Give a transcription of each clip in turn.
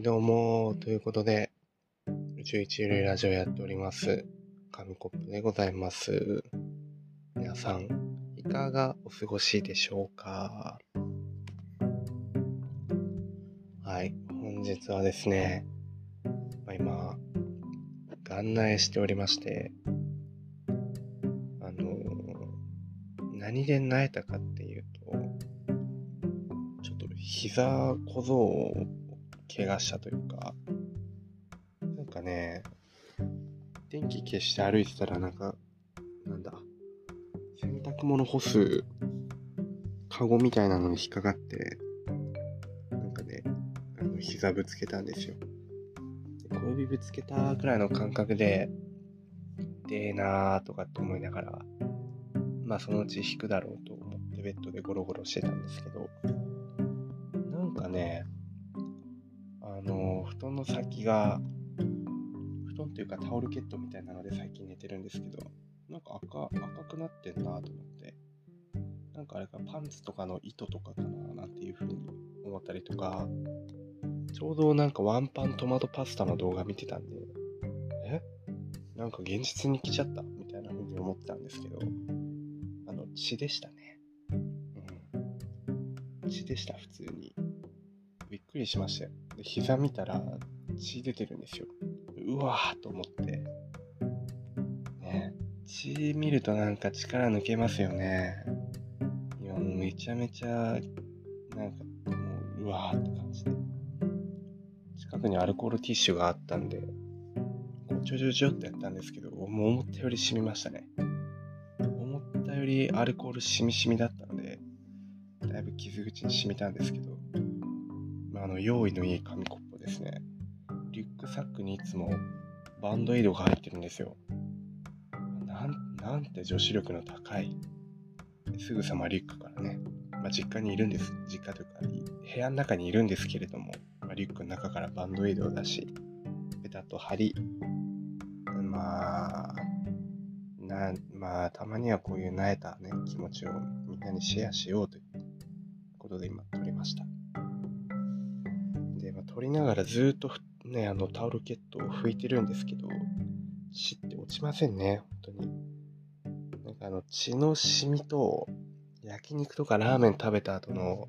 はいどうもということで宇宙一ゆるいラジオやっております神コップでございます。皆さんいかがお過ごしでしょうか。はい、本日はですね、今眼内しておりまして、何で萎えたかっていうと、ちょっと膝小僧を怪我したというか、なんかね、電気消して歩いてたら洗濯物干すカゴみたいなのに引っかかって、膝ぶつけたんですよ。小指ぶつけたくらいの感覚で、でーなーとかって思いながら、そのうち引くだろうと思ってベッドでゴロゴロしてたんですけど、布団の先が、布団というかタオルケットみたいなので最近寝てるんですけど、赤くなってんなと思って、あれかパンツとかの糸とかかななんていう風に思ったりとか、ちょうどワンパントマトパスタの動画見てたんで、現実に来ちゃったみたいな風に思ってたんですけど、血でしたね。血でした。普通にびっくりしましたよ。で、膝見たら血出てるんですよ。うわーと思ってね。血見ると力抜けますよね。いや、もうめちゃめちゃもううわーって感じで、近くにアルコールティッシュがあったんでちょってやったんですけど、もう思ったより染みましたね。よりアルコールしみしみだったので、だいぶ傷口にしみたんですけど、用意のいい紙コップですね。リュックサックにいつもバンドエイドが入ってるんですよ。なんて女子力の高い。すぐさまリュックからね、実家にいるんです。実家というか部屋の中にいるんですけれども、リュックの中からバンドエイドを出し、ペタッと貼り、たまにはこういう萎えた、気持ちをみんなにシェアしようということで今撮りました。で、撮りながらずっとタオルケットを拭いてるんですけど、血って落ちませんね。本当に血の染みと焼肉とかラーメン食べた後の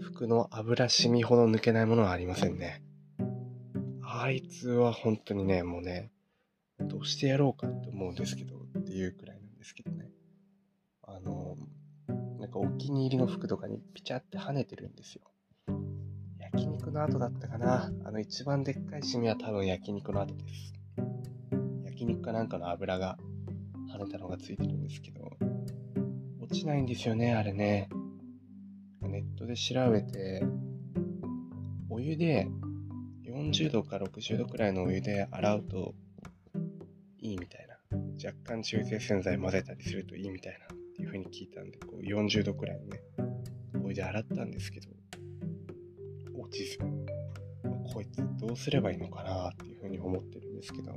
服の油染みほど抜けないものはありませんね。あいつは本当にどうしてやろうかって思うんですけどっていうくらいなんですけどね。お気に入りの服とかにピチャって跳ねてるんですよ。焼肉の後だったかな。一番でっかいシミは多分焼肉の後です。焼肉かの油が跳ねたのがついてるんですけど、落ちないんですよね、あれね。ネットで調べて、お湯で40度か60度くらいのお湯で洗うといいみたいな、若干中性洗剤混ぜたりするといいみたいなっていう風に聞いたんで、40度くらいのお湯で洗ったんですけど、落ちず、こいつどうすればいいのかなっていう風に思ってるんですけど、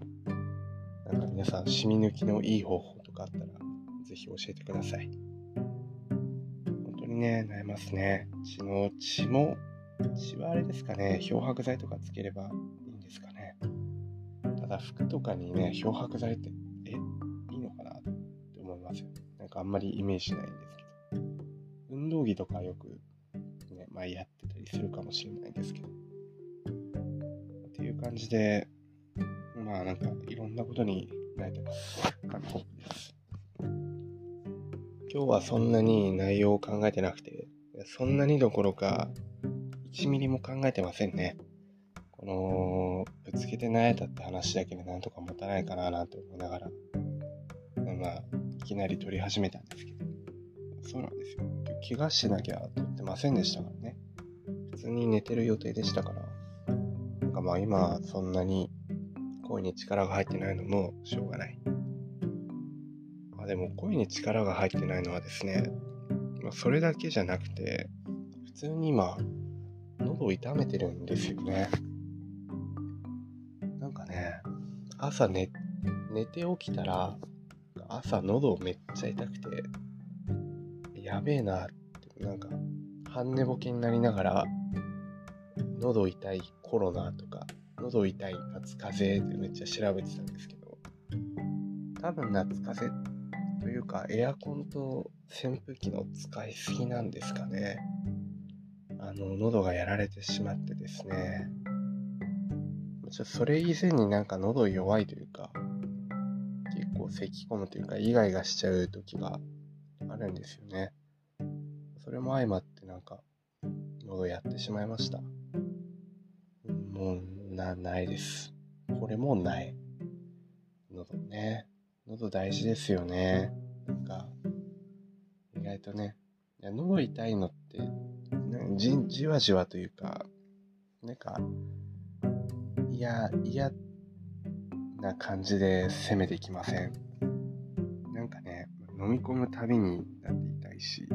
皆さん染み抜きのいい方法とかあったらぜひ教えてください。本当に悩ますね。血はあれですかね、漂白剤とかつければいいんですかね。服とかに漂白剤っていいのかなって思いますよ。あんまりイメージしないんですけど、運動着とかよくやってたりするかもしれないですけど、っていう感じでいろんなことに慣れてます。韓国です。今日はそんなに内容を考えてなくて、そんなにどころか1ミリも考えてませんね。ぶつけて萎えたって話だけでなんとか持たないかななんて思いながら、いきなり撮り始めたんですけど、そうなんですよ。怪我してなきゃ撮ってませんでしたからね。普通に寝てる予定でしたから、今そんなに声に力が入ってないのもしょうがない。でも声に力が入ってないのはですね、それだけじゃなくて、普通に今喉を痛めてるんですよね。朝寝て起きたら朝喉めっちゃ痛くて、やべえなって半寝ぼけになりながら、喉痛いコロナとか喉痛い夏風邪ってめっちゃ調べてたんですけど、多分夏風邪というかエアコンと扇風機の使いすぎなんですかね。喉がやられてしまってですね、それ以前になんか喉弱いというか結構咳込むというかイガイガしちゃう時があるんですよね。それも相まってなんか喉やってしまいました。もうないです。これもない。喉ね。喉大事ですよね。なんか意外とね、いや喉痛いのってじわじわというかなんか嫌な感じで攻めてきません？なんかね、飲み込むたびにだって痛いし、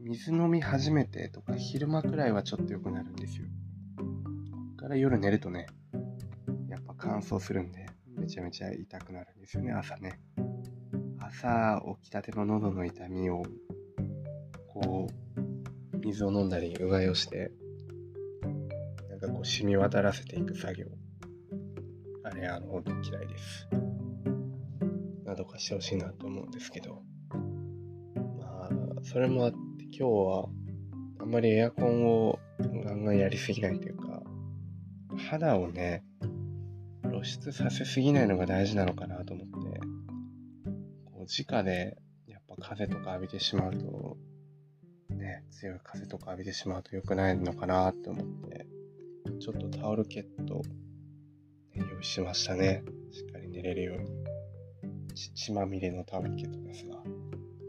水飲み始めてとか昼間くらいはちょっと良くなるんですよ。こっから夜寝るとね、やっぱ乾燥するんでめちゃめちゃ痛くなるんですよね、朝ね。朝起きたての喉の痛みをこう水を飲んだりうがいをしてこう染み渡らせていく作業、あれ本当に嫌いです。どうかしてほしいなと思うんですけど、まあそれもあって今日はあんまりエアコンをガンガンやりすぎないというか、肌をね露出させすぎないのが大事なのかなと思って、こう直でやっぱ風とか浴びてしまうとね、強い風とか浴びてしまうと良くないのかなって思ってちょっとタオルケット用意しましたね。しっかり寝れるように。血まみれのタオルケットですが、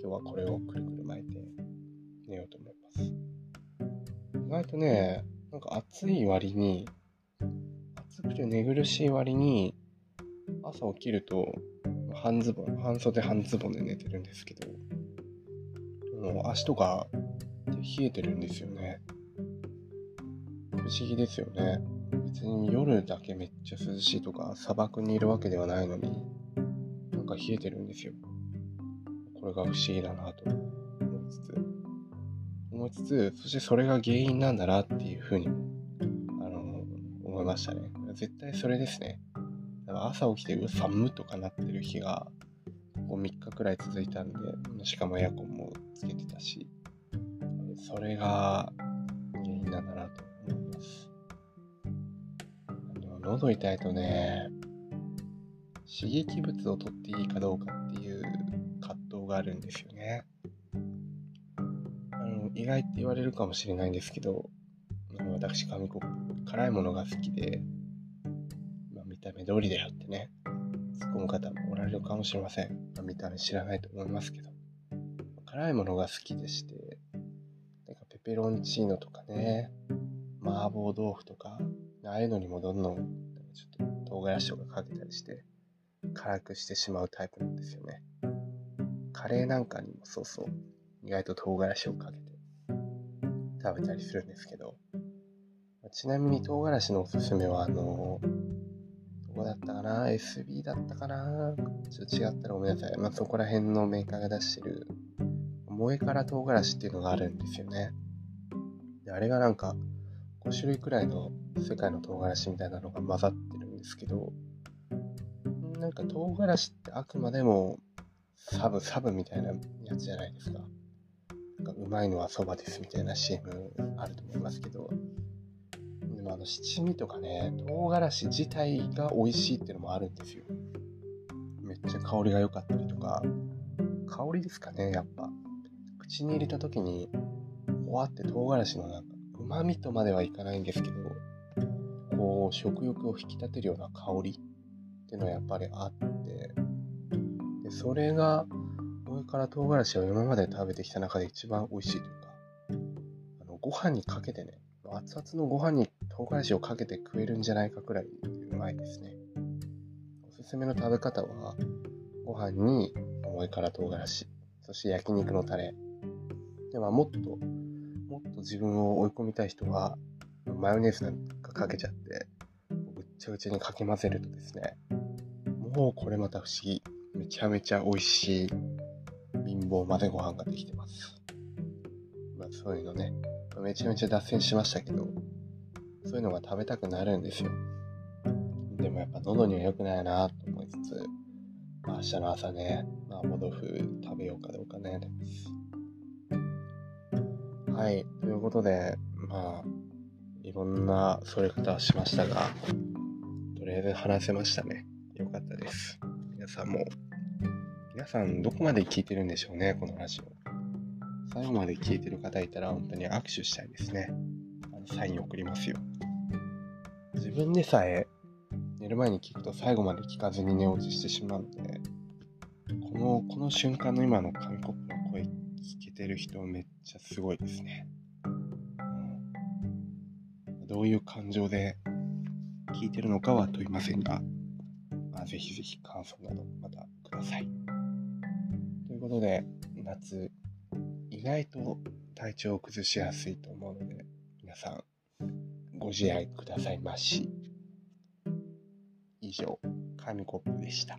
今日はこれをくるくる巻いて寝ようと思います。意外とね、なんか暑い割に、暑くて寝苦しい割に、朝起きると半袖半ズボンで寝てるんですけど、もう足とか冷えてるんですよね。不思議ですよね。別に夜だけめっちゃ涼しいとか砂漠にいるわけではないのになんか冷えてるんですよ。これが不思議だなと思いつつ、そしてそれが原因なんだなっていうふうに思いましたね。絶対それですね。だから朝起きて寒とかなってる日がここ3日くらい続いたんで、しかもエアコンもつけてたし、それが原因なんだなと。喉痛いとね、刺激物を取っていいかどうかっていう葛藤があるんですよね。意外って言われるかもしれないんですけど、私紙コップ辛いものが好きで、見た目通りだよってね突っ込む方もおられるかもしれません。見た目知らないと思いますけど、辛いものが好きでして、なんかペペロンチーノとかね、麻婆豆腐とかああいうのにもどんどんちょっと唐辛子とかかけたりして辛くしてしまうタイプなんですよね。カレーなんかにもそうそう、意外と唐辛子をかけて食べたりするんですけど、ちなみに唐辛子のおすすめはどこだったかな、 SB だったかな、ちょっと違ったらごめんなさい。そこら辺のメーカーが出してる萌え辛唐辛子っていうのがあるんですよね。であれがなんか5種類くらいの世界の唐辛子みたいなのが混ざってるんですけど、なんか唐辛子ってあくまでもサブみたいなやつじゃないですか。なんかうまいのはそばですみたいな CM あると思いますけど、でも七味とかね、唐辛子自体が美味しいっていうのもあるんですよ。めっちゃ香りが良かったりとか、香りですかね、やっぱ口に入れた時にほわって唐辛子のなんかうまみとまではいかないんですけど、こう食欲を引き立てるような香りっていうのはやっぱりあって、でそれがこれから唐辛子を今まで食べてきた中で一番美味しいというか、ご飯にかけてね、熱々のご飯に唐辛子をかけて食えるんじゃないかくらいうまいですね。おすすめの食べ方はご飯に重いから唐辛子、そして焼肉のタレで、もっと自分を追い込みたい人はマヨネーズなんかかけちゃってぐっちゃぐちゃにかき混ぜるとですね、もうこれまた不思議、めちゃめちゃ美味しい貧乏混ぜご飯ができてます。そういうのね、めちゃめちゃ脱線しましたけど、そういうのが食べたくなるんですよ。でもやっぱ喉には良くないなと思いつつ、明日の朝ね、麻婆豆腐食べようかどうかね。はい、ということで、いろんな添え方をしましたが、とりあえず話せましたね。よかったです。皆さんどこまで聞いてるんでしょうね、このラジオ。最後まで聞いてる方いたら本当に握手したいですね。サイン送りますよ。自分でさえ寝る前に聞くと最後まで聞かずに寝落ちしてしまうので、この瞬間の今の韓国の声聞けてる人めっちゃすごいですね。どういう感情で聞いてるのかは問いませんが、ぜひぜひ感想などまたください。ということで、夏意外と体調を崩しやすいと思うので、皆さんご自愛くださいまし。以上、神コップでした。